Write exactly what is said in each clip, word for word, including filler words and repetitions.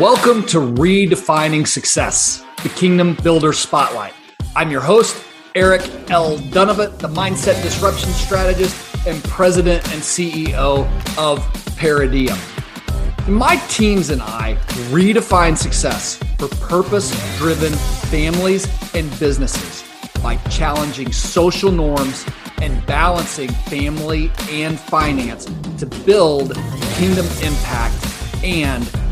Welcome to Redefining Success, the Kingdom Builders Spotlight. I'm your host, Eric L. Dunavant, the Mindset Disruption Strategist and President and C E O of Paradigm. My teams and I redefine success for purpose-driven families and businesses by challenging social norms and balancing family and finance to build kingdom impact and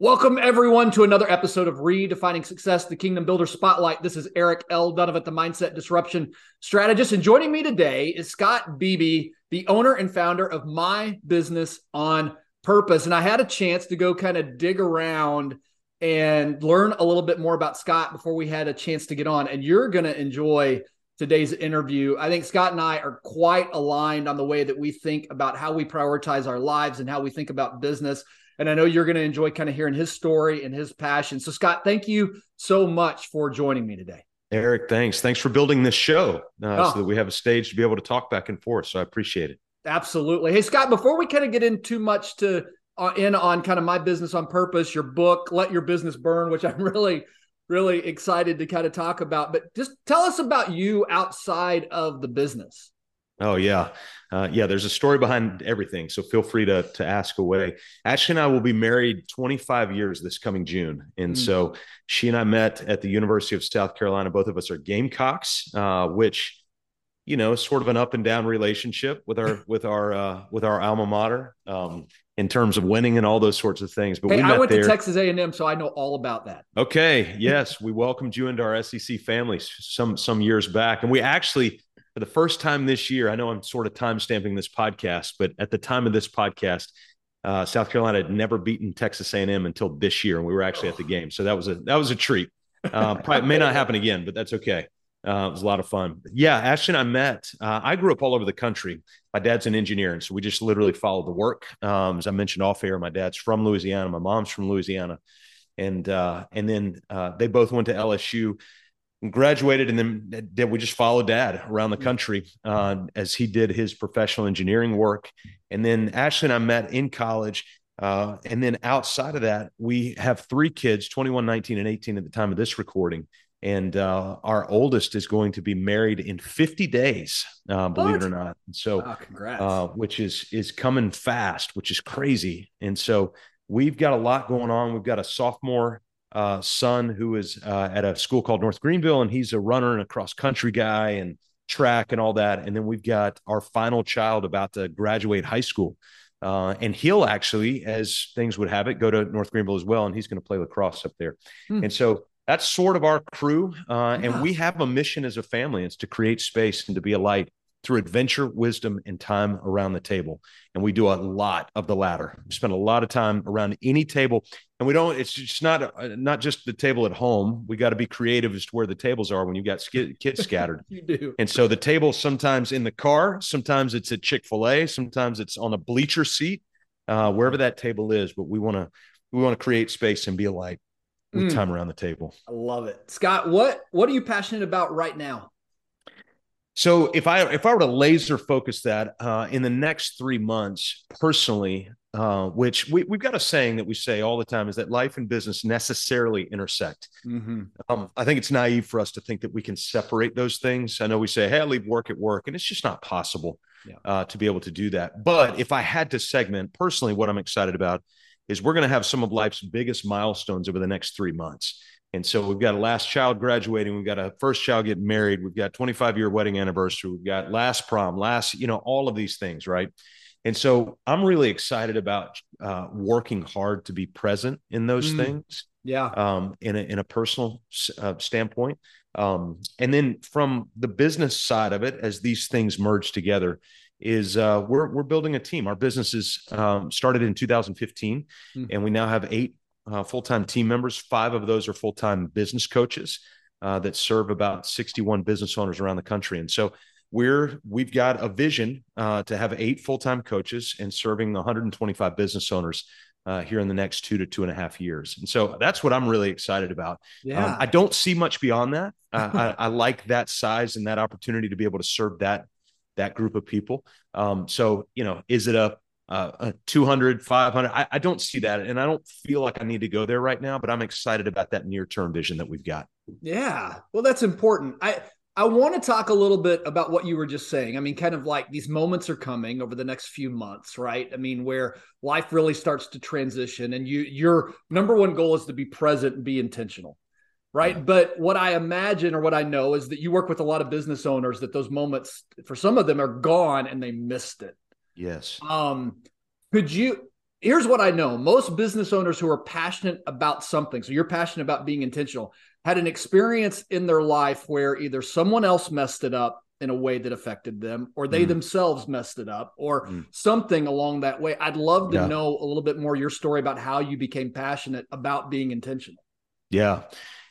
Welcome, everyone, to another episode of Redefining Success, the Kingdom Builder Spotlight. This is Eric L. Dunavant, the Mindset Disruption Strategist. And joining me today is Scott Beebe, the owner and founder of My Business on Purpose. And I had a chance to go kind of dig around and learn a little bit more about Scott before we had a chance to get on. And you're going to enjoy today's interview. I think Scott and I are quite aligned on the way that we think about how we prioritize our lives and how we think about business. And I know you're going to enjoy kind of hearing his story and his passion. So, Scott, thank you so much for joining me today. Eric, thanks. Thanks for building this show uh, oh. so that we have a stage to be able to talk back and forth. So I appreciate it. Absolutely. Hey, Scott, before we kind of get in too much to uh, in on kind of My Business on Purpose, your book, Let Your Business Burn, which I'm really, really excited to kind of talk about. But just tell us about you outside of the business. Oh, yeah. Uh, yeah, there's a story behind everything. So feel free to to ask away. Ashley and I will be married twenty-five years this coming June. And mm-hmm. so she and I met at the University of South Carolina. Both of us are Gamecocks, uh, which, you know, sort of an up and down relationship with our with our uh, with our alma mater um, in terms of winning and all those sorts of things. But hey, we met I went there. to Texas A and M, so I know all about that. Okay. Yes. We welcomed you into our S E C families some some years back. And we actually, for the first time this year, I know I'm sort of time stamping this podcast, but at the time of this podcast, uh, South Carolina had never beaten Texas A and M until this year, and we were actually at the game. So that was a that was a treat. Uh, probably may not happen again, but that's okay. Uh, it was a lot of fun. But yeah, Ash and I met. Uh, I grew up all over the country. My dad's an engineer, and so we just literally followed the work. Um, as I mentioned off air, my dad's from Louisiana, my mom's from Louisiana, and uh, and then uh, they both went to L S U. Graduated, and then we just followed dad around the country uh, as he did his professional engineering work. And then Ashley and I met in college. Uh, and then outside of that, we have three kids, twenty-one, nineteen, and eighteen at the time of this recording. And uh, our oldest is going to be married in fifty days, uh, believe what? it or not. And so, oh, congrats. Uh, which is, is coming fast, which is crazy. And so we've got a lot going on. We've got a sophomore Uh, son who is uh, at a school called North Greenville, and he's a runner and a cross country guy and track and all that. And then we've got our final child about to graduate high school. Uh, and he'll actually, as things would have it, go to North Greenville as well. And he's going to play lacrosse up there. Hmm. And so that's sort of our crew. Uh, and yeah. we have a mission as a family. It's to create space and to be a light through adventure, wisdom, and time around the table. And we do a lot of the latter. We spend a lot of time around any table. And we don't, it's just not, not just the table at home. We got to be creative as to where the tables are when you've got sk- kids scattered. You do. And so the table sometimes in the car, sometimes it's at Chick-fil-A, sometimes it's on a bleacher seat, uh, wherever that table is. But we want to, we want to create space and be a light with mm. time around the table. I love it. Scott, what, what are you passionate about right now? So if I if I were to laser focus that uh, in the next three months personally, uh, which we, we've got a saying that we say all the time is that life and business necessarily intersect. Mm-hmm. Um, I think it's naive for us to think that we can separate those things. I know we say, hey, I leave work at work, and it's just not possible yeah. uh, to be able to do that. But if I had to segment personally, what I'm excited about is we're going to have some of life's biggest milestones over the next three months. And so we've got a last child graduating. We've got a first child getting married. We've got twenty-five year wedding anniversary. We've got last prom, last, you know, all of these things. Right. And so I'm really excited about uh, working hard to be present in those mm. things. Yeah. Um, in a, in a personal uh, standpoint. Um, and then from the business side of it, as these things merge together, is uh, we're, we're building a team. Our business is um, started in two thousand fifteen mm. and we now have eight uh, full-time team members. Five of those are full-time business coaches uh, that serve about sixty-one business owners around the country. And so we're, we've got a vision uh, to have eight full-time coaches and serving one hundred twenty-five business owners uh, here in the next two to two and a half years. And so that's what I'm really excited about. Yeah. Um, I don't see much beyond that. Uh, I, I like that size and that opportunity to be able to serve that, that group of people. Um, so, you know, is it a, Uh, uh, two hundred, five hundred. I, I don't see that. And I don't feel like I need to go there right now, but I'm excited about that near-term vision that we've got. Yeah. Well, that's important. I, I want to talk a little bit about what you were just saying. I mean, kind of like these moments are coming over the next few months, right? I mean, where life really starts to transition and you, your number one goal is to be present and be intentional. Right. Yeah. But what I imagine or what I know is that you work with a lot of business owners that those moments for some of them are gone and they missed it. Yes. Um, could you, here's what I know. Most business owners who are passionate about something, so you're passionate about being intentional, had an experience in their life where either someone else messed it up in a way that affected them, or they mm. themselves messed it up, or mm. something along that way. I'd love to yeah. know a little bit more your story about how you became passionate about being intentional. Yeah.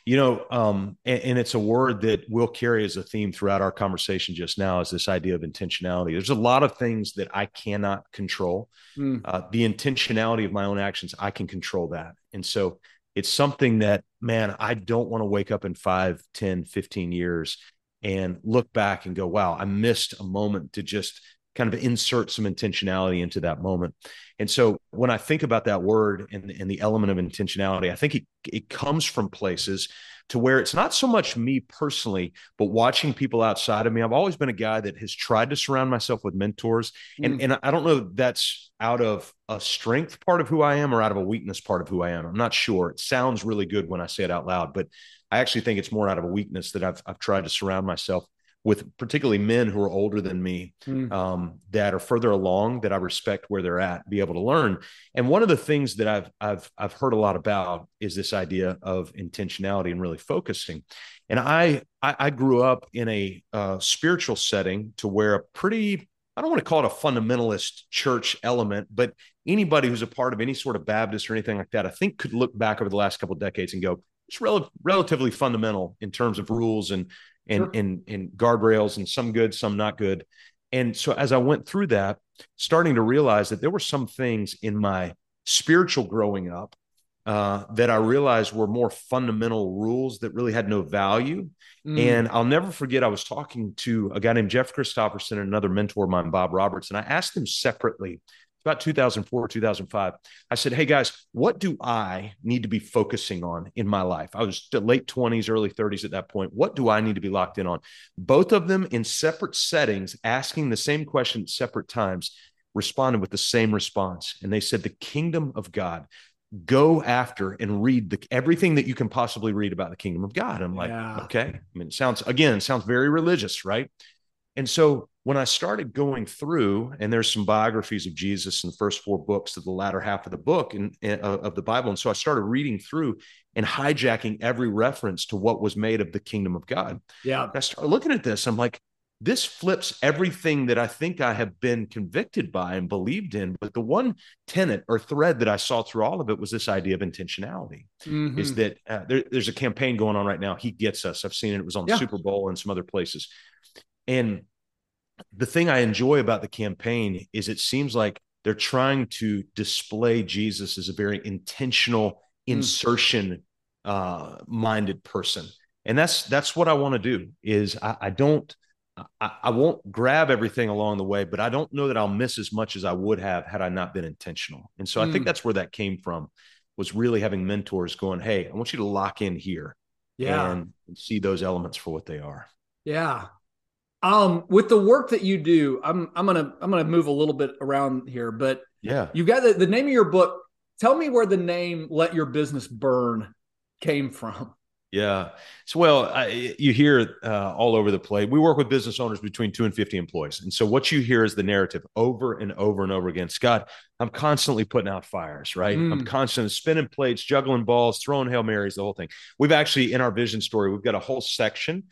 You know, um, and, and it's a word that we'll carry as a theme throughout our conversation just now is this idea of intentionality. There's a lot of things that I cannot control. Mm. Uh, the intentionality of my own actions, I can control that. And so it's something that, man, I don't want to wake up in five, ten, fifteen years and look back and go, wow, I missed a moment to just kind of insert some intentionality into that moment. And so when I think about that word and, and the element of intentionality, I think it, it comes from places to where it's not so much me personally, but watching people outside of me. I've always been a guy that has tried to surround myself with mentors. And, mm. and I don't know if that's out of a strength part of who I am or out of a weakness part of who I am. I'm not sure. It sounds really good when I say it out loud, but I actually think it's more out of a weakness that I've, I've tried to surround myself with particularly men who are older than me, mm. um, that are further along, that I respect where they're at, be able to learn. And one of the things that I've, I've, I've heard a lot about is this idea of intentionality and really focusing. And I, I, I grew up in a uh, spiritual setting to where a pretty, I don't want to call it a fundamentalist church element, but anybody who's a part of any sort of Baptist or anything like that, I think could look back over the last couple of decades and go, it's rel- relatively fundamental in terms of rules and, and, sure. and, and guardrails, and some good, some not good. And so as I went through that, starting to realize that there were some things in my spiritual growing up uh, that I realized were more fundamental rules that really had no value. Mm. And I'll never forget, I was talking to a guy named Jeff Christopherson and another mentor of mine, Bob Roberts. And I asked them separately, about two thousand four, two thousand five, I said, hey guys, what do I need to be focusing on in my life? I was late twenties, early thirties at that point. What do I need to be locked in on? Both of them in separate settings, asking the same question at separate times, responded with the same response. And they said, the kingdom of God. Go after and read the, everything that you can possibly read about the kingdom of God. I'm like, yeah. okay. I mean, it sounds, again, it sounds very religious, right? And so when I started going through, and there's some biographies of Jesus in the first four books of the latter half of the book and uh, of the Bible. And so I started reading through and hijacking every reference to what was made of the kingdom of God. Yeah. And I started looking at this. I'm like, this flips everything that I think I have been convicted by and believed in. But the one tenet or thread that I saw through all of it was this idea of intentionality. Mm-hmm. Is that uh, there, there's a campaign going on right now. He Gets Us. I've seen it. It was on yeah. the Super Bowl and some other places. And the thing I enjoy about the campaign is it seems like they're trying to display Jesus as a very intentional, insertion uh, minded person. And that's, that's what I want to do is I, I don't, I, I won't grab everything along the way, but I don't know that I'll miss as much as I would have had I not been intentional. And so I mm. think that's where that came from, was really having mentors going, hey, I want you to lock in here yeah. and, and see those elements for what they are. Yeah. Um, with the work that you do, I'm, I'm going to, I'm going to move a little bit around here, but yeah, you got the, the name of your book. Tell me where the name Let Your Business Burn came from. Yeah. So, well, I, you hear, uh, all over the place. We work with business owners between two and fifty employees. And so what you hear is the narrative over and over and over again. Scott, I'm constantly putting out fires, right? Mm. I'm constantly spinning plates, juggling balls, throwing Hail Marys, the whole thing. We've actually, in our vision story, we've got a whole section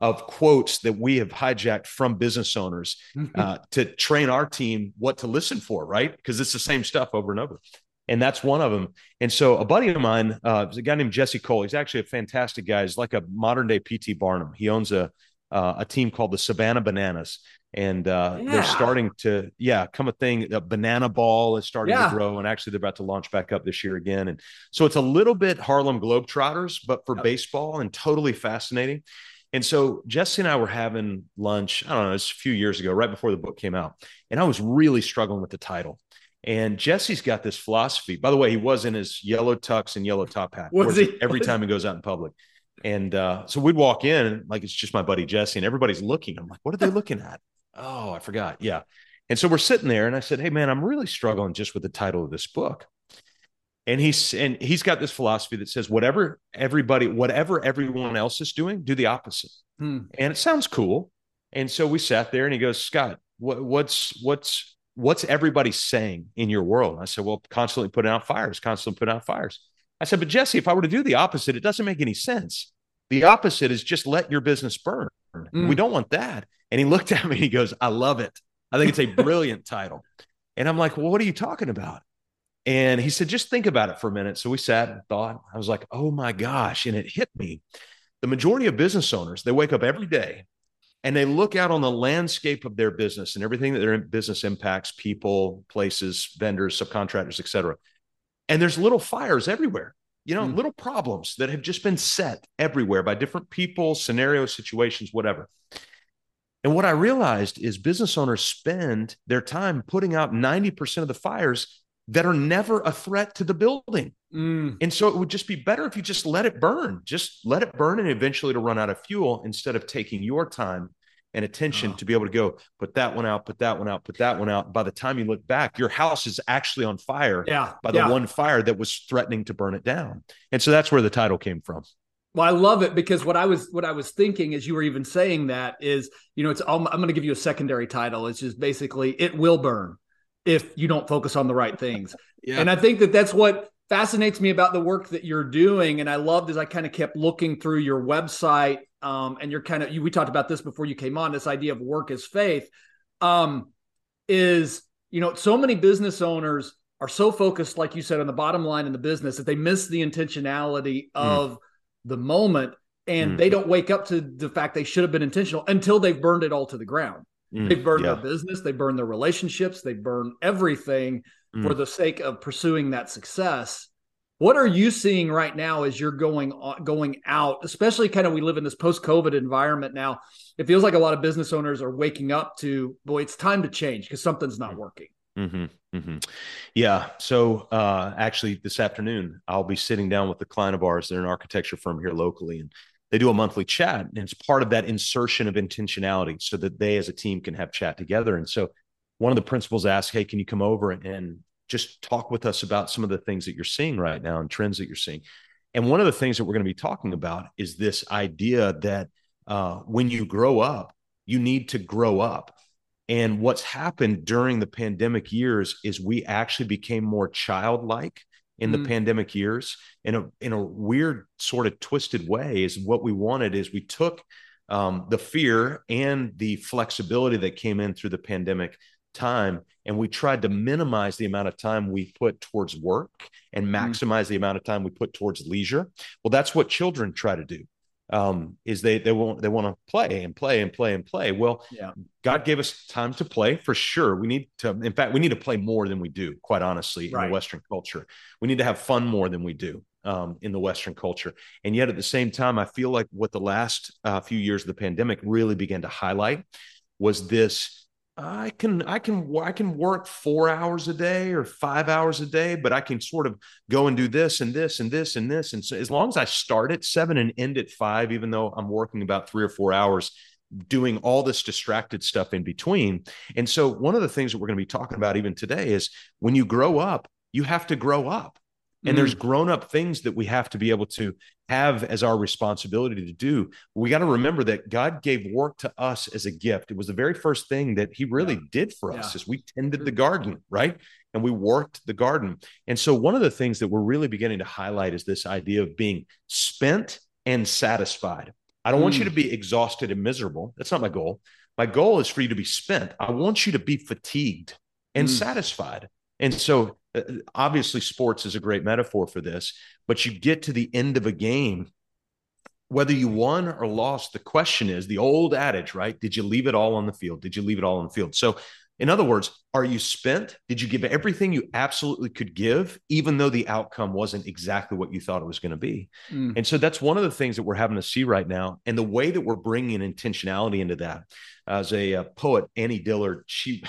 of quotes that we have hijacked from business owners uh, to train our team what to listen for, right? Because it's the same stuff over and over. And that's one of them. And so a buddy of mine, uh, a guy named Jesse Cole, he's actually a fantastic guy. He's like a modern day P T Barnum. He owns a uh, a team called the Savannah Bananas. And uh, yeah. they're starting to, yeah, come a thing, a banana ball is starting yeah. to grow. And actually, they're about to launch back up this year again. And so it's a little bit Harlem Globetrotters, but for yep. baseball, and totally fascinating. And so Jesse and I were having lunch, I don't know, it was a few years ago, right before the book came out. And I was really struggling with the title. And Jesse's got this philosophy. By the way, he was in his yellow tux and yellow top hat was he? every time he goes out in public. And uh, so we'd walk in, and like, it's just my buddy Jesse, and everybody's looking. I'm like, what are they looking at? Oh, I forgot. Yeah. And so we're sitting there, and I said, hey, man, I'm really struggling just with the title of this book. And he's, and he's got this philosophy that says, whatever everybody, whatever everyone else is doing, do the opposite. Hmm. And it sounds cool. And so we sat there, and he goes, Scott, what, what's, what's, what's everybody saying in your world? And I said, well, constantly putting out fires, constantly putting out fires. I said, but Jesse, if I were to do the opposite, it doesn't make any sense. The opposite is just let your business burn. Mm. We don't want that. And he looked at me, and he goes, I love it. I think it's a brilliant title. And I'm like, well, what are you talking about? And he said, just think about it for a minute. So we sat and thought. I was like, oh my gosh. And it hit me. The majority of business owners, they wake up every day and they look out on the landscape of their business and everything that their business impacts, people, places, vendors, subcontractors, et cetera. And there's little fires everywhere, you know, mm. little problems that have just been set everywhere by different people, scenarios, situations, whatever. And what I realized is business owners spend their time putting out ninety percent of the fires that are never a threat to the building. Mm. And so it would just be better if you just let it burn, just let it burn and eventually to run out of fuel instead of taking your time and attention oh. to be able to go, put that one out, put that one out, put that one out. By the time you look back, your house is actually on fire yeah. by the yeah. one fire that was threatening to burn it down. And so that's where the title came from. Well, I love it, because what I was what I was thinking as you were even saying that is, you know, it's I'm, I'm going to give you a secondary title. It's just basically, it will burn if you don't focus on the right things. Yeah. And I think that that's what fascinates me about the work that you're doing. And I loved as I kind of kept looking through your website um, and you're kind of, you, we talked about this before you came on, this idea of work as faith um, is, you know, so many business owners are so focused, like you said, on the bottom line in the business that they miss the intentionality of mm. the moment. And mm. they don't wake up to the fact they should have been intentional until they've burned it all to the ground. They burn yeah. their business, they burn their relationships, they burn everything mm. for the sake of pursuing that success. What are you seeing right now as you're going on, going out, especially kind of we live in this post-COVID environment now? It feels like a lot of business owners are waking up to, boy, it's time to change because something's not working. Mm-hmm. Mm-hmm. Yeah. So uh, actually this afternoon, I'll be sitting down with a client of ours. They're an architecture firm here locally, and they do a monthly chat, and it's part of that insertion of intentionality so that they as a team can have chat together. And so one of the principals asked, hey, can you come over and, and just talk with us about some of the things that you're seeing right now and trends that you're seeing? And one of the things that we're going to be talking about is this idea that uh, when you grow up, you need to grow up. And what's happened during the pandemic years is we actually became more childlike in the mm. pandemic years, in a in a weird sort of twisted way. Is what we wanted is we took um, the fear and the flexibility that came in through the pandemic time, and we tried to minimize the amount of time we put towards work and maximize mm. the amount of time we put towards leisure. Well, that's what children try to do. Um, is they they want they want to play and play and play and play. Well, yeah. God gave us time to play for sure. We need to, in fact, we need to play more than we do, quite honestly, right. in the Western culture. We need to have fun more than we do um, in the Western culture. And yet at the same time, I feel like what the last uh, few years of the pandemic really began to highlight was this, I can, I can, I can work four hours a day or five hours a day, but I can sort of go and do this and this and this and this. And so as long as I start at seven and end at five, even though I'm working about three or four hours doing all this distracted stuff in between. And so one of the things that we're going to be talking about even today is when you grow up, you have to grow up. And there's grown-up things that we have to be able to have as our responsibility to do. We got to remember that God gave work to us as a gift. It was the very first thing that he really yeah. did for us yeah. is we tended the garden, right? And we worked the garden. And so one of the things that we're really beginning to highlight is this idea of being spent and satisfied. I don't mm. want you to be exhausted and miserable. That's not my goal. My goal is for you to be spent. I want you to be fatigued and mm. satisfied. And so obviously sports is a great metaphor for this, but you get to the end of a game, whether you won or lost, the question is the old adage, right? Did you leave it all on the field? Did you leave it all on the field? So in other words, are you spent? Did you give everything you absolutely could give, even though the outcome wasn't exactly what you thought it was going to be? Mm. And so that's one of the things that we're having to see right now. And the way that we're bringing intentionality into that, as a, a poet, Annie Dillard, she,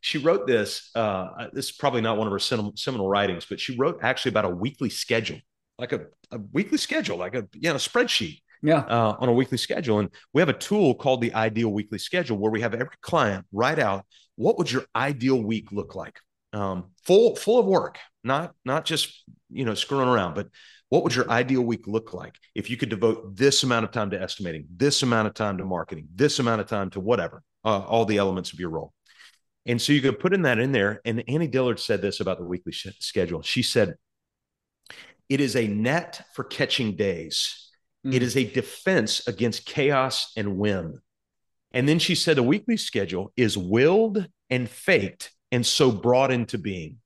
she wrote this, uh, this is probably not one of her seminal, seminal writings, but she wrote actually about a weekly schedule, like a, a weekly schedule, like a, you know, a spreadsheet. Yeah, uh, on a weekly schedule. And we have a tool called the Ideal Weekly Schedule, where we have every client write out, what would your ideal week look like? Um, full, full of work, not, not just, you know, screwing around, but what would your ideal week look like if you could devote this amount of time to estimating, this amount of time to marketing, this amount of time to whatever, uh, all the elements of your role. And so you could put in that in there. And Annie Dillard said this about the weekly sh- schedule. She said, it is a net for catching days. It is a defense against chaos and whim. And then she said, a weekly schedule is willed and faked and so brought into being.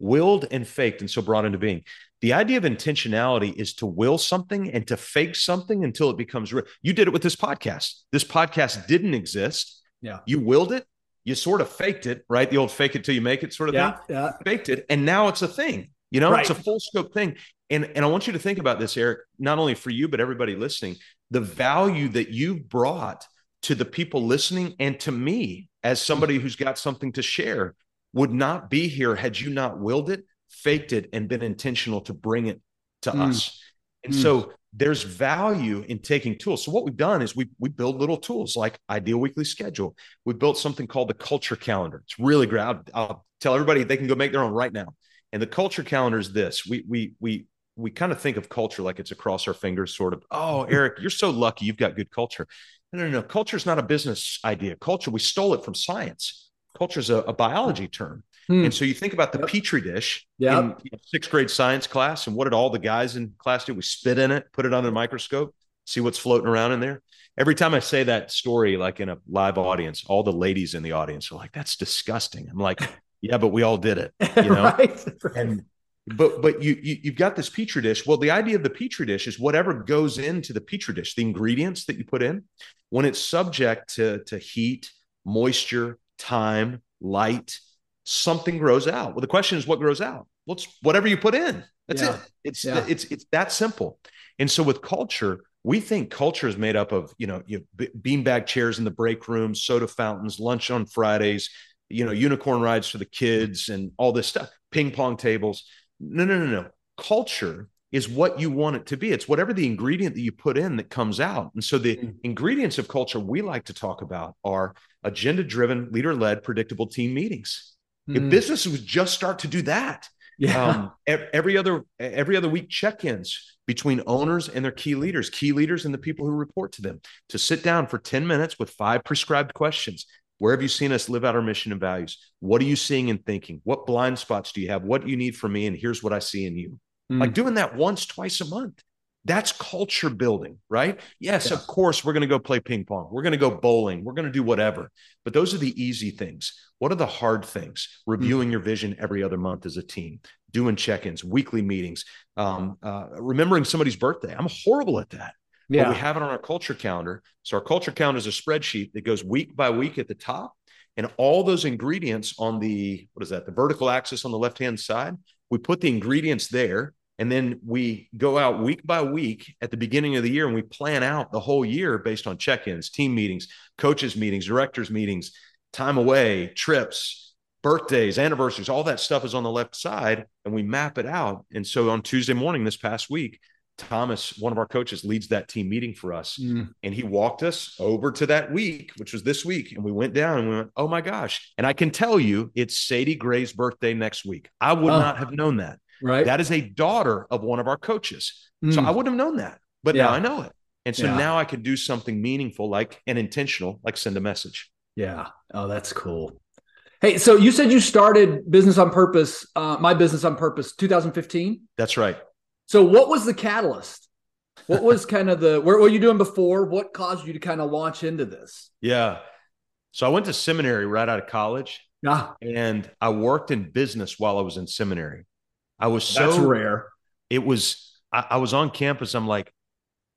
Willed and faked and so brought into being. The idea of intentionality is to will something and to fake something until it becomes real. You did it with this podcast. This podcast didn't exist. Yeah. You willed it. You sort of faked it, right? The old fake it till you make it sort of yeah, thing. Yeah. Faked it. And now it's a thing. You know, right. It's a full scope thing. And, and I want you to think about this, Eric, not only for you, but everybody listening, the value that you've brought to the people listening and to me as somebody who's got something to share would not be here had you not willed it, faked it, and been intentional to bring it to mm. us. And mm. so there's value in taking tools. So what we've done is we we build little tools like Ideal Weekly Schedule. We built something called the Culture Calendar. It's really great. I'll, I'll tell everybody they can go make their own right now. And the culture calendar is this. We we we we kind of think of culture like it's across our fingers, sort of. Oh, Eric, you're so lucky. You've got good culture. No, no, no. Culture is not a business idea. Culture, we stole it from science. Culture is a, a biology term. Hmm. And so you think about the yep. petri dish yep. in you know, sixth grade science class, and what did all the guys in class do? We spit in it, put it under a microscope, see what's floating around in there. Every time I say that story, like in a live audience, all the ladies in the audience are like, "That's disgusting." I'm like. Yeah, but we all did it, you know, right? and, but, but you, you, you've got this Petri dish. Well, the idea of the Petri dish is whatever goes into the Petri dish, the ingredients that you put in, when it's subject to, to heat, moisture, time, light, something grows out. Well, the question is what grows out? Well, it's whatever you put in. That's yeah. it. It's, yeah. it's, it's that simple. And so with culture, we think culture is made up of, you know, you beanbag chairs in the break room, soda fountains, lunch on Fridays, you know, unicorn rides for the kids and all this stuff, ping pong tables. No, no, no, no. Culture is what you want it to be. It's whatever the ingredient that you put in that comes out. And so the mm-hmm. ingredients of culture we like to talk about are agenda-driven, leader-led, predictable team meetings. Mm-hmm. If businesses would just start to do that, yeah. um, every other every other week check-ins between owners and their key leaders, key leaders and the people who report to them, to sit down for ten minutes with five prescribed questions. Where have you seen us live out our mission and values? What are you seeing and thinking? What blind spots do you have? What do you need from me? And here's what I see in you. Mm. Like doing that once, twice a month. That's culture building, right? Yes, yeah. Of course, we're going to go play ping pong. We're going to go bowling. We're going to do whatever. But those are the easy things. What are the hard things? Reviewing mm. your vision every other month as a team, doing check-ins, weekly meetings, um, uh, remembering somebody's birthday. I'm horrible at that. Yeah. But we have it on our culture calendar. So our culture calendar is a spreadsheet that goes week by week at the top. And all those ingredients on the, what is that? The vertical axis on the left-hand side, we put the ingredients there. And then we go out week by week at the beginning of the year and we plan out the whole year based on check-ins, team meetings, coaches meetings, directors meetings, time away, trips, birthdays, anniversaries, all that stuff is on the left side and we map it out. And so on Tuesday morning this past week, Thomas, one of our coaches, leads that team meeting for us. Mm. And he walked us over to that week, which was this week. And we went down and we went, oh my gosh. And I can tell you it's Sadie Gray's birthday next week. I would oh. not have known that. Right. That is a daughter of one of our coaches. Mm. So I wouldn't have known that, but yeah. now I know it. And so yeah. now I can do something meaningful, like and intentional, like send a message. Yeah. Oh, that's cool. Hey, so you said you started Business on Purpose, uh, My Business on Purpose, two thousand fifteen. That's right. So what was the catalyst? What was kind of the, what were you doing before? What caused you to kind of launch into this? Yeah. So I went to seminary right out of college. Yeah. And I worked in business while I was in seminary. I was so That's rare. It was, I, I was on campus. I'm like,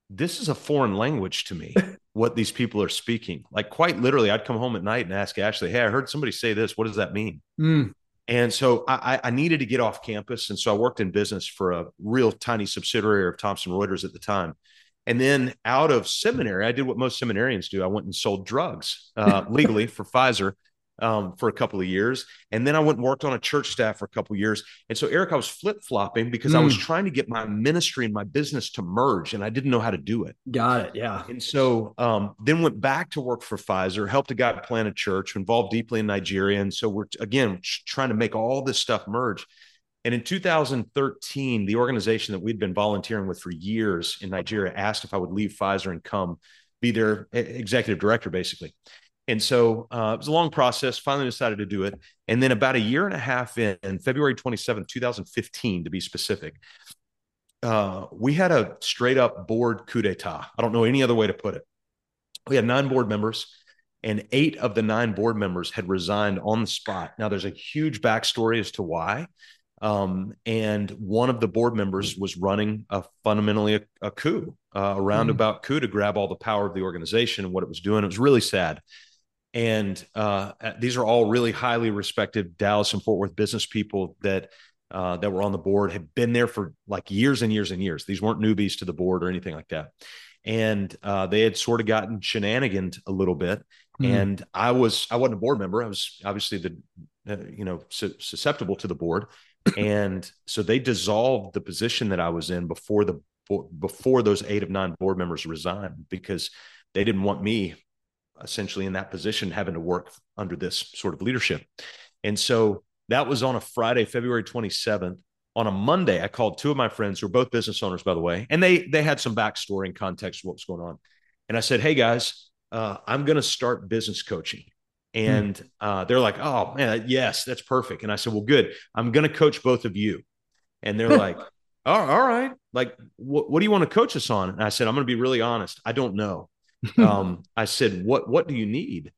this is a foreign language to me, what these people are speaking. Like, quite literally, I'd come home at night and ask Ashley, hey, I heard somebody say this. What does that mean? Mm. And so I, I needed to get off campus. And so I worked in business for a real tiny subsidiary of Thomson Reuters at the time. And then out of seminary, I did what most seminarians do. I went and sold drugs uh, legally for Pfizer um, for a couple of years. And then I went and worked on a church staff for a couple of years. And so, Eric, I was flip-flopping because mm. I was trying to get my ministry and my business to merge, and I didn't know how to do it. Got it. Yeah. And so um, then went back to work for Pfizer, helped a guy plant a church, involved deeply in Nigeria. And so we're, again, trying to make all this stuff merge. And in two thousand thirteen, the organization that we'd been volunteering with for years in Nigeria asked if I would leave Pfizer and come be their executive director, basically. And so uh, it was a long process, finally decided to do it. And then about a year and a half in, in February twenty-seventh, twenty fifteen, to be specific, uh, we had a straight up board coup d'etat. I don't know any other way to put it. We had nine board members. And eight of the nine board members had resigned on the spot. Now, there's a huge backstory as to why. Um, and one of the board members was running a fundamentally a, a coup, uh, a roundabout mm. coup to grab all the power of the organization and what it was doing. It was really sad. And uh, these are all really highly respected Dallas and Fort Worth business people that uh, that were on the board, had been there for like years and years and years. These weren't newbies to the board or anything like that. And uh, they had sort of gotten shenaniganed a little bit. Mm. And I was I wasn't a board member. I was obviously the uh, you know su- susceptible to the board. And so they dissolved the position that I was in before the before those eight of nine board members resigned, because they didn't want me essentially in that position having to work under this sort of leadership. And so that was on a Friday, February twenty-seventh. On a Monday, I called two of my friends who are both business owners, by the way, and they they had some backstory and context of what was going on. And I said, hey, guys, uh, I'm going to start business coaching. And uh, they're like, oh, man, yes, that's perfect. And I said, well, good. I'm going to coach both of you. And they're like, oh, all right. Like, wh- what do you want to coach us on? And I said, I'm going to be really honest. I don't know. Um, I said, what what do you need?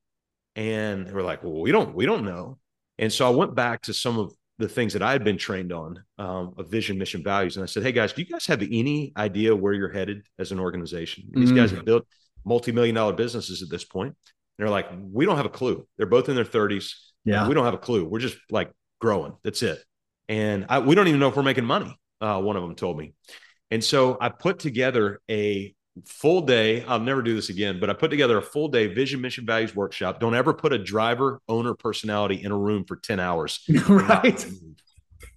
And they were like, well, we don't we don't know. And so I went back to some of the things that I had been trained on, um, of vision, mission, values. And I said, hey, guys, do you guys have any idea where you're headed as an organization? And these mm. guys have built multi-million dollar businesses at this point. They're like, we don't have a clue. They're both in their thirties. Yeah. We don't have a clue. We're just like growing. That's it. And I, we don't even know if we're making money. Uh, one of them told me. And so I put together a full day. I'll never do this again, but I put together a full day vision, mission, values workshop. Don't ever put a driver, owner, personality in a room for ten hours. Right.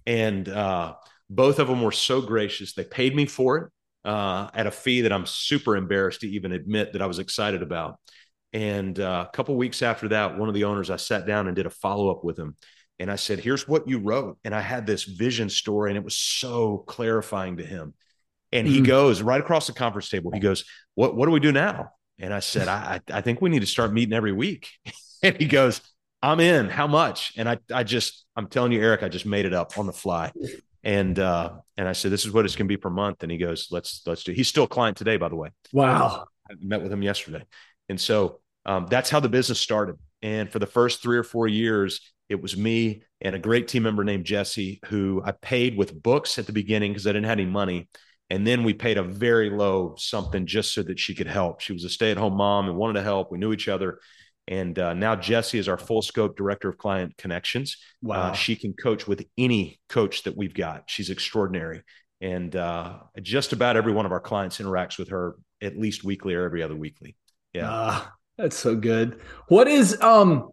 And uh, both of them were so gracious. They paid me for it uh, at a fee that I'm super embarrassed to even admit that I was excited about. And uh, a couple of weeks after that, one of the owners, I sat down and did a follow-up with him. And I said, here's what you wrote. And I had this vision story, and it was so clarifying to him. And mm-hmm. he goes right across the conference table. He goes, what, what do we do now? And I said, I, I think we need to start meeting every week. And he goes, I'm in. How much? And I, I just, I'm telling you, Eric, I just made it up on the fly. And, uh, and I said, this is what it's going to be per month. And he goes, let's, let's do, he's still a client today, by the way. Wow. I met with him yesterday. And so um, that's how the business started. And for the first three or four years, it was me and a great team member named Jesse, who I paid with books at the beginning because I didn't have any money. And then we paid a very low something just so that she could help. She was a stay-at-home mom and wanted to help. We knew each other. And uh, now Jesse is our full-scope director of client connections. Wow. Uh, she can coach with any coach that we've got. She's extraordinary. And uh, just about every one of our clients interacts with her at least weekly or every other weekly. Yeah, uh, that's so good. What is, um,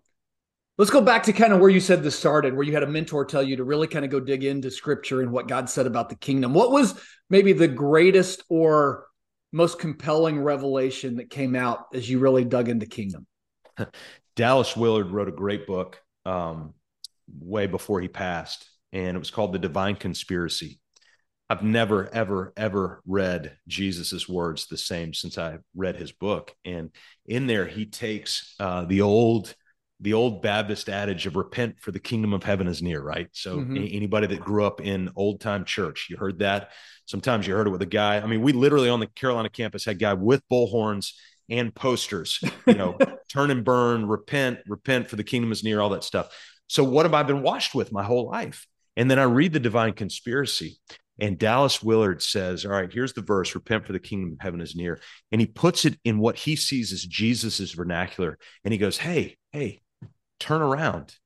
let's go back to kind of where you said this started, where you had a mentor tell you to really kind of go dig into scripture and what God said about the kingdom. What was maybe the greatest or most compelling revelation that came out as you really dug into kingdom? Dallas Willard wrote a great book um, way before he passed, and it was called The Divine Conspiracy. I've never, ever, ever read Jesus's words the same since I read his book. And in there, he takes uh, the old, the old Baptist adage of repent for the kingdom of heaven is near, right? So mm-hmm. a- anybody that grew up in old time church, you heard that. Sometimes you heard it with a guy. I mean, we literally on the Carolina campus had a guy with bullhorns and posters, you know, turn and burn, repent, repent for the kingdom is near, all that stuff. So what have I been washed with my whole life? And then I read The Divine Conspiracy, and Dallas Willard says, all right, here's the verse, repent for the kingdom of heaven is near. And he puts it in what he sees as Jesus's vernacular. And he goes, hey, hey, turn around.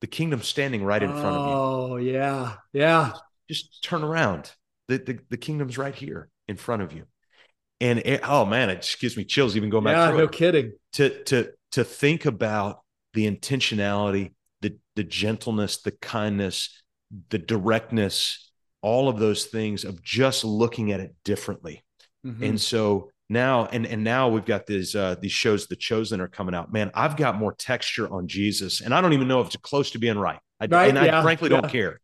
The kingdom's standing right in oh, front of you. Oh, yeah, yeah. Just turn around. The, the, the kingdom's right here in front of you. And it, oh, man, it just gives me chills even going back yeah, through no it. kidding. To, to, to think about the intentionality, the, the gentleness, the kindness, the directness, all of those things of just looking at it differently. Mm-hmm. And so now, and, and now we've got these, uh, these shows, The Chosen are coming out, man, I've got more texture on Jesus. And I don't even know if it's close to being right. I, right? And yeah. I frankly yeah. don't care.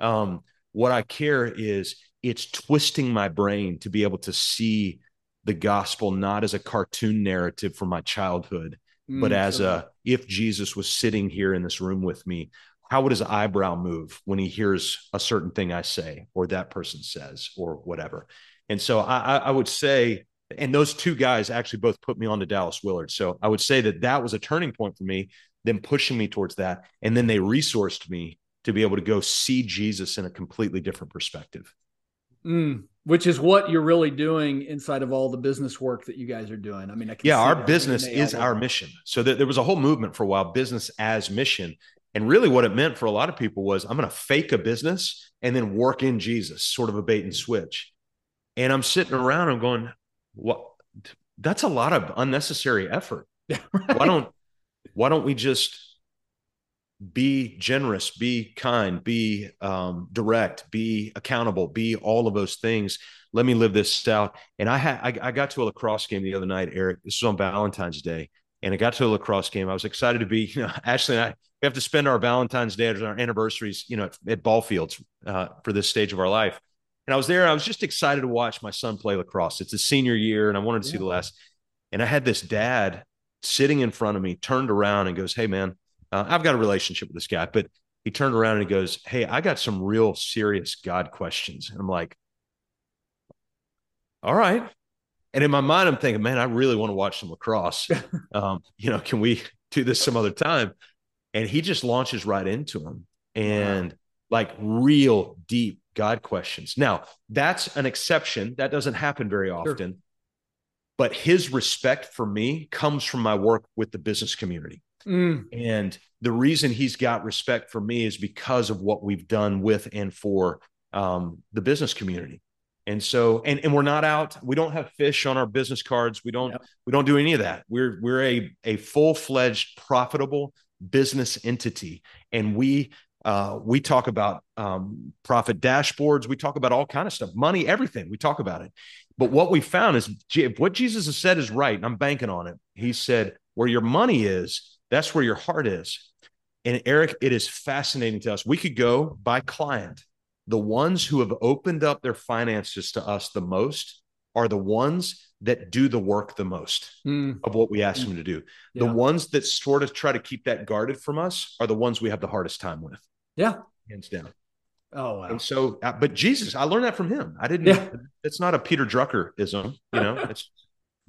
Um, what I care is it's twisting my brain to be able to see the gospel, not as a cartoon narrative from my childhood, mm-hmm. but as a, if Jesus was sitting here in this room with me, how would his eyebrow move when he hears a certain thing I say, or that person says, or whatever? And so I, I would say, and those two guys actually both put me on to Dallas Willard. So I would say that that was a turning point for me, them pushing me towards that. And then they resourced me to be able to go see Jesus in a completely different perspective. Mm, which is what you're really doing inside of all the business work that you guys are doing. I mean, I can yeah, our business is our mission. So th- there was a whole movement for a while, business as mission. And really what it meant for a lot of people was, I'm going to fake a business and then work in Jesus, sort of a bait and switch. And I'm sitting around, I'm going, well, that's a lot of unnecessary effort. Yeah, right. Why don't, why don't we just be generous, be kind, be um, direct, be accountable, be all of those things. Let me live this out. And I had, I, I got to a lacrosse game the other night, Eric, this was on Valentine's Day. And I got to a lacrosse game. I was excited to be, you know, Ashley and I, we have to spend our Valentine's Day or our anniversaries, you know, at, at ball fields uh, for this stage of our life. And I was there. I was just excited to watch my son play lacrosse. It's his senior year, and I wanted to yeah. see the last. And I had this dad sitting in front of me, turned around and goes, hey, man, uh, I've got a relationship with this guy. But he turned around and he goes, hey, I got some real serious God questions. And I'm like, all right. And in my mind, I'm thinking, man, I really want to watch some lacrosse. um, you know, can we do this some other time? And he just launches right into him and wow. like real deep God questions. Now, that's an exception. That doesn't happen very often. Sure. But his respect for me comes from my work with the business community. Mm. And the reason he's got respect for me is because of what we've done with and for um, the business community. And so, and, and we're not out, we don't have fish on our business cards. We don't, yep. we don't do any of that. We're, we're a, a full-fledged, profitable business entity. And we, uh, we talk about um, profit dashboards. We talk about all kinds of stuff, money, everything. We talk about it. But what we found is what Jesus has said is right. And I'm banking on it. He said, where your money is, that's where your heart is. And Eric, it is fascinating to us. We could go by client. The ones who have opened up their finances to us the most are the ones that do the work the most mm. of what we ask mm. them to do. Yeah. The ones that sort of try to keep that guarded from us are the ones we have the hardest time with. Yeah. Hands down. Oh, wow. And so, but Jesus, I learned that from him. I didn't, yeah. it's not a Peter Druckerism, you know, it's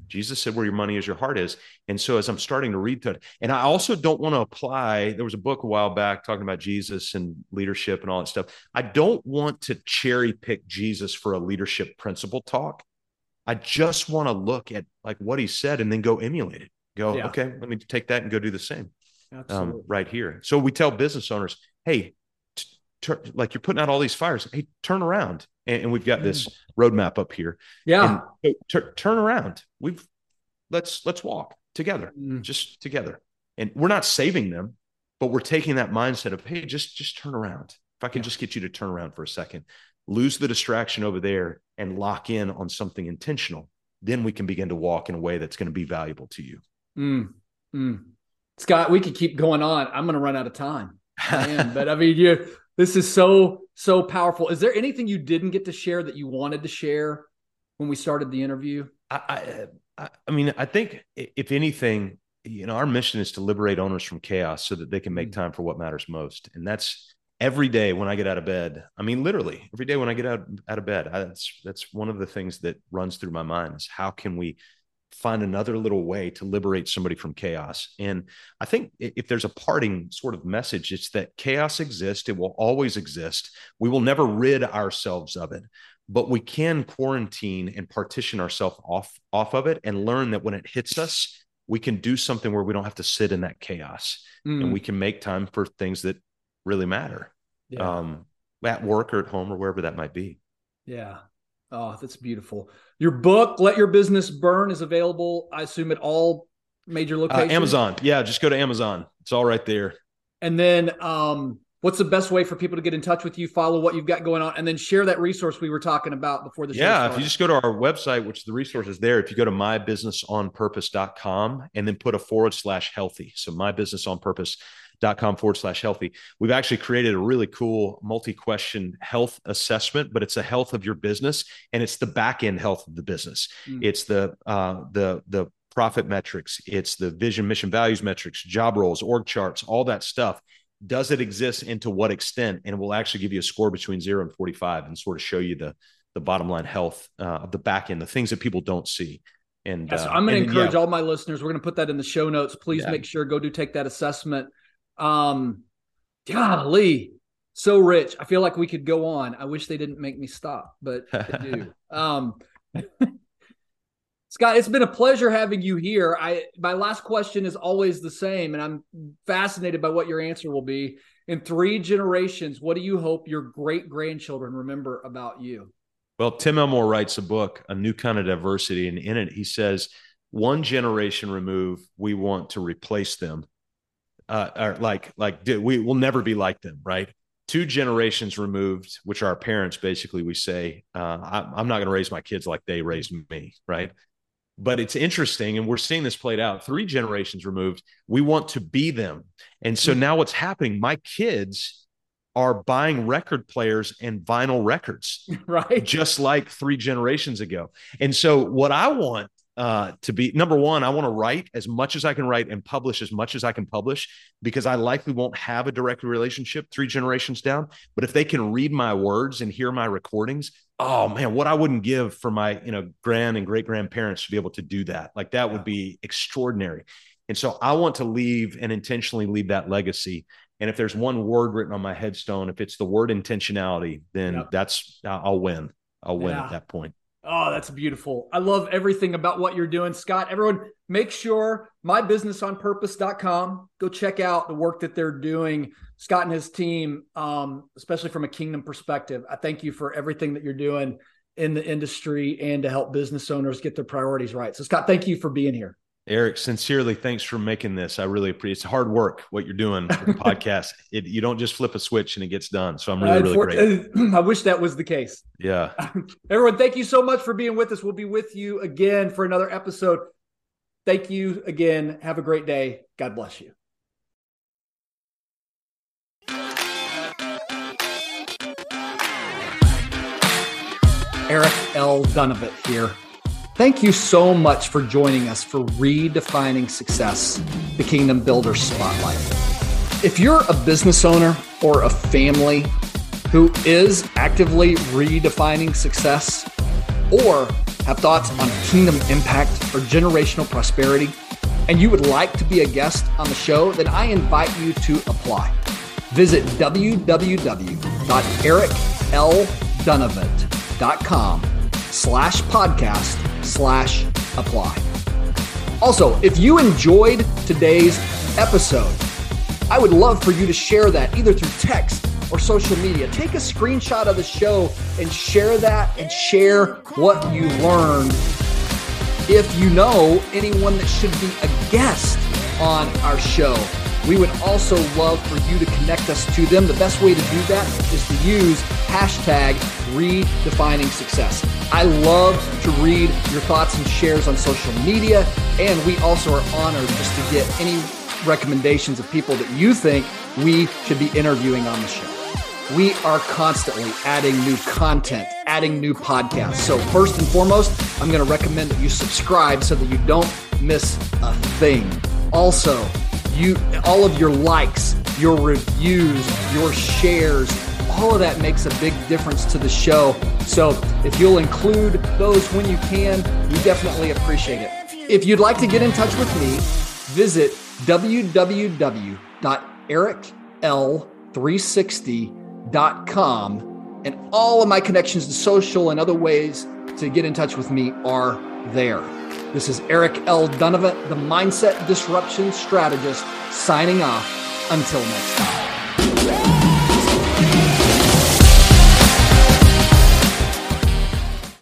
Jesus said, where your money is, your heart is. And so as I'm starting to read that, and I also don't want to apply, there was a book a while back talking about Jesus and leadership and all that stuff. I don't want to cherry pick Jesus for a leadership principle talk. I just want to look at like what he said and then go emulate it. Go, yeah. okay, let me take that and go do the same um, right here. So we tell business owners, hey, t- t- like you're putting out all these fires. Hey, turn around. And we've got this roadmap up here. Yeah. And t- turn around. We've let's, let's walk together, mm. just together. And we're not saving them, but we're taking that mindset of, hey, just, just turn around. If I can yeah. just get you to turn around for a second, lose the distraction over there and lock in on something intentional. Then we can begin to walk in a way that's going to be valuable to you. Mm. Mm. Scott, we could keep going on. I'm going to run out of time. I am, but I mean, you, this is so, so powerful. Is there anything you didn't get to share that you wanted to share when we started the interview? I, I, I mean, I think if anything, you know, our mission is to liberate owners from chaos so that they can make time for what matters most. And that's every day when I get out of bed. I mean, literally every day when I get out, out of bed, I, that's, that's one of the things that runs through my mind is how can we find another little way to liberate somebody from chaos. And I think if there's a parting sort of message, it's that chaos exists. It will always exist. We will never rid ourselves of it, but we can quarantine and partition ourselves off, off of it and learn that when it hits us, we can do something where we don't have to sit in that chaos mm. and we can make time for things that really matter yeah. um, at work or at home or wherever that might be. Yeah. Oh, that's beautiful. Your book, Let Your Business Burn, is available, I assume, at all major locations? Uh, Amazon. Yeah, just go to Amazon. It's all right there. And then um, what's the best way for people to get in touch with you, follow what you've got going on, and then share that resource we were talking about before the show started? Yeah, if you just go to our website, which the resource is there, if you go to my business on purpose dot com and then put a forward slash healthy. So my business on purpose dot com forward slash healthy. We've actually created a really cool multi-question health assessment, but it's a health of your business and it's the back-end health of the business. Mm. It's the, uh, the, the profit metrics. It's the vision, mission, values metrics, job roles, org charts, all that stuff. Does it exist and to what extent? And it will actually give you a score between zero and forty-five and sort of show you the, the bottom line health uh, of the back-end, the things that people don't see. And yeah, so uh, I'm going to encourage yeah. all my listeners. We're going to put that in the show notes. Please yeah. make sure, go do take that assessment. Um, golly, so rich. I feel like we could go on. I wish they didn't make me stop, but they do. Um, Scott, it's been a pleasure having you here. I, my last question is always the same, and I'm fascinated by what your answer will be. In three generations, what do you hope your great-grandchildren remember about you? Well, Tim Elmore writes a book, A New Kind of Diversity, and in it, he says, one generation removed, we want to replace them. Uh, or like, like dude, we will never be like them, right? Two generations removed, which are our parents, basically, we say, uh, I, I'm not going to raise my kids like they raised me, right? But it's interesting, and we're seeing this played out. Three generations removed, we want to be them. And so now what's happening, my kids are buying record players and vinyl records, right? Just like three generations ago. And so what I want Uh, to be number one, I want to write as much as I can write and publish as much as I can publish, because I likely won't have a direct relationship three generations down. But if they can read my words and hear my recordings, oh man, what I wouldn't give for my, you know, grand and great grandparents to be able to do that. Like that would be extraordinary. And so I want to leave and intentionally leave that legacy. And if there's one word written on my headstone, if it's the word intentionality, then yep. that's, I'll win. I'll win yeah. at that point. Oh, that's beautiful. I love everything about what you're doing, Scott. Everyone, make sure my business on purpose dot com. Go check out the work that they're doing, Scott and his team, um, especially from a kingdom perspective. I thank you for everything that you're doing in the industry and to help business owners get their priorities right. So, Scott, thank you for being here. Eric, sincerely, thanks for making this. I really appreciate it. It's hard work, what you're doing for the podcast. It, you don't just flip a switch and it gets done. So I'm really, really grateful. I wish that was the case. Yeah. Everyone, thank you so much for being with us. We'll be with you again for another episode. Thank you again. Have a great day. God bless you. Eric L. Dunavant here. Thank you so much for joining us for Redefining Success, the Kingdom Builders Spotlight. If you're a business owner or a family who is actively redefining success or have thoughts on kingdom impact or generational prosperity, and you would like to be a guest on the show, then I invite you to apply. Visit w w w dot eric l dunavant dot com slash podcast slash apply. Also, if you enjoyed today's episode, I would love for you to share that either through text or social media. Take a screenshot of the show and share that and share what you learned. If you know anyone that should be a guest on our show, we would also love for you to connect us to them. The best way to do that is to use hashtag Redefining Success. I love to read your thoughts and shares on social media, and we also are honored just to get any recommendations of people that you think we should be interviewing on the show. We are constantly adding new content, adding new podcasts. So first and foremost, I'm going to recommend that you subscribe so that you don't miss a thing. Also, You, all of your likes, your reviews, your shares, all of that makes a big difference to the show. So if you'll include those when you can, we definitely appreciate it. If you'd like to get in touch with me, visit w w w dot eric l three sixty dot com, and all of my connections to social and other ways to get in touch with me are there. This is Eric L. Dunavant, the Mindset Disruption Strategist, signing off. Until next time.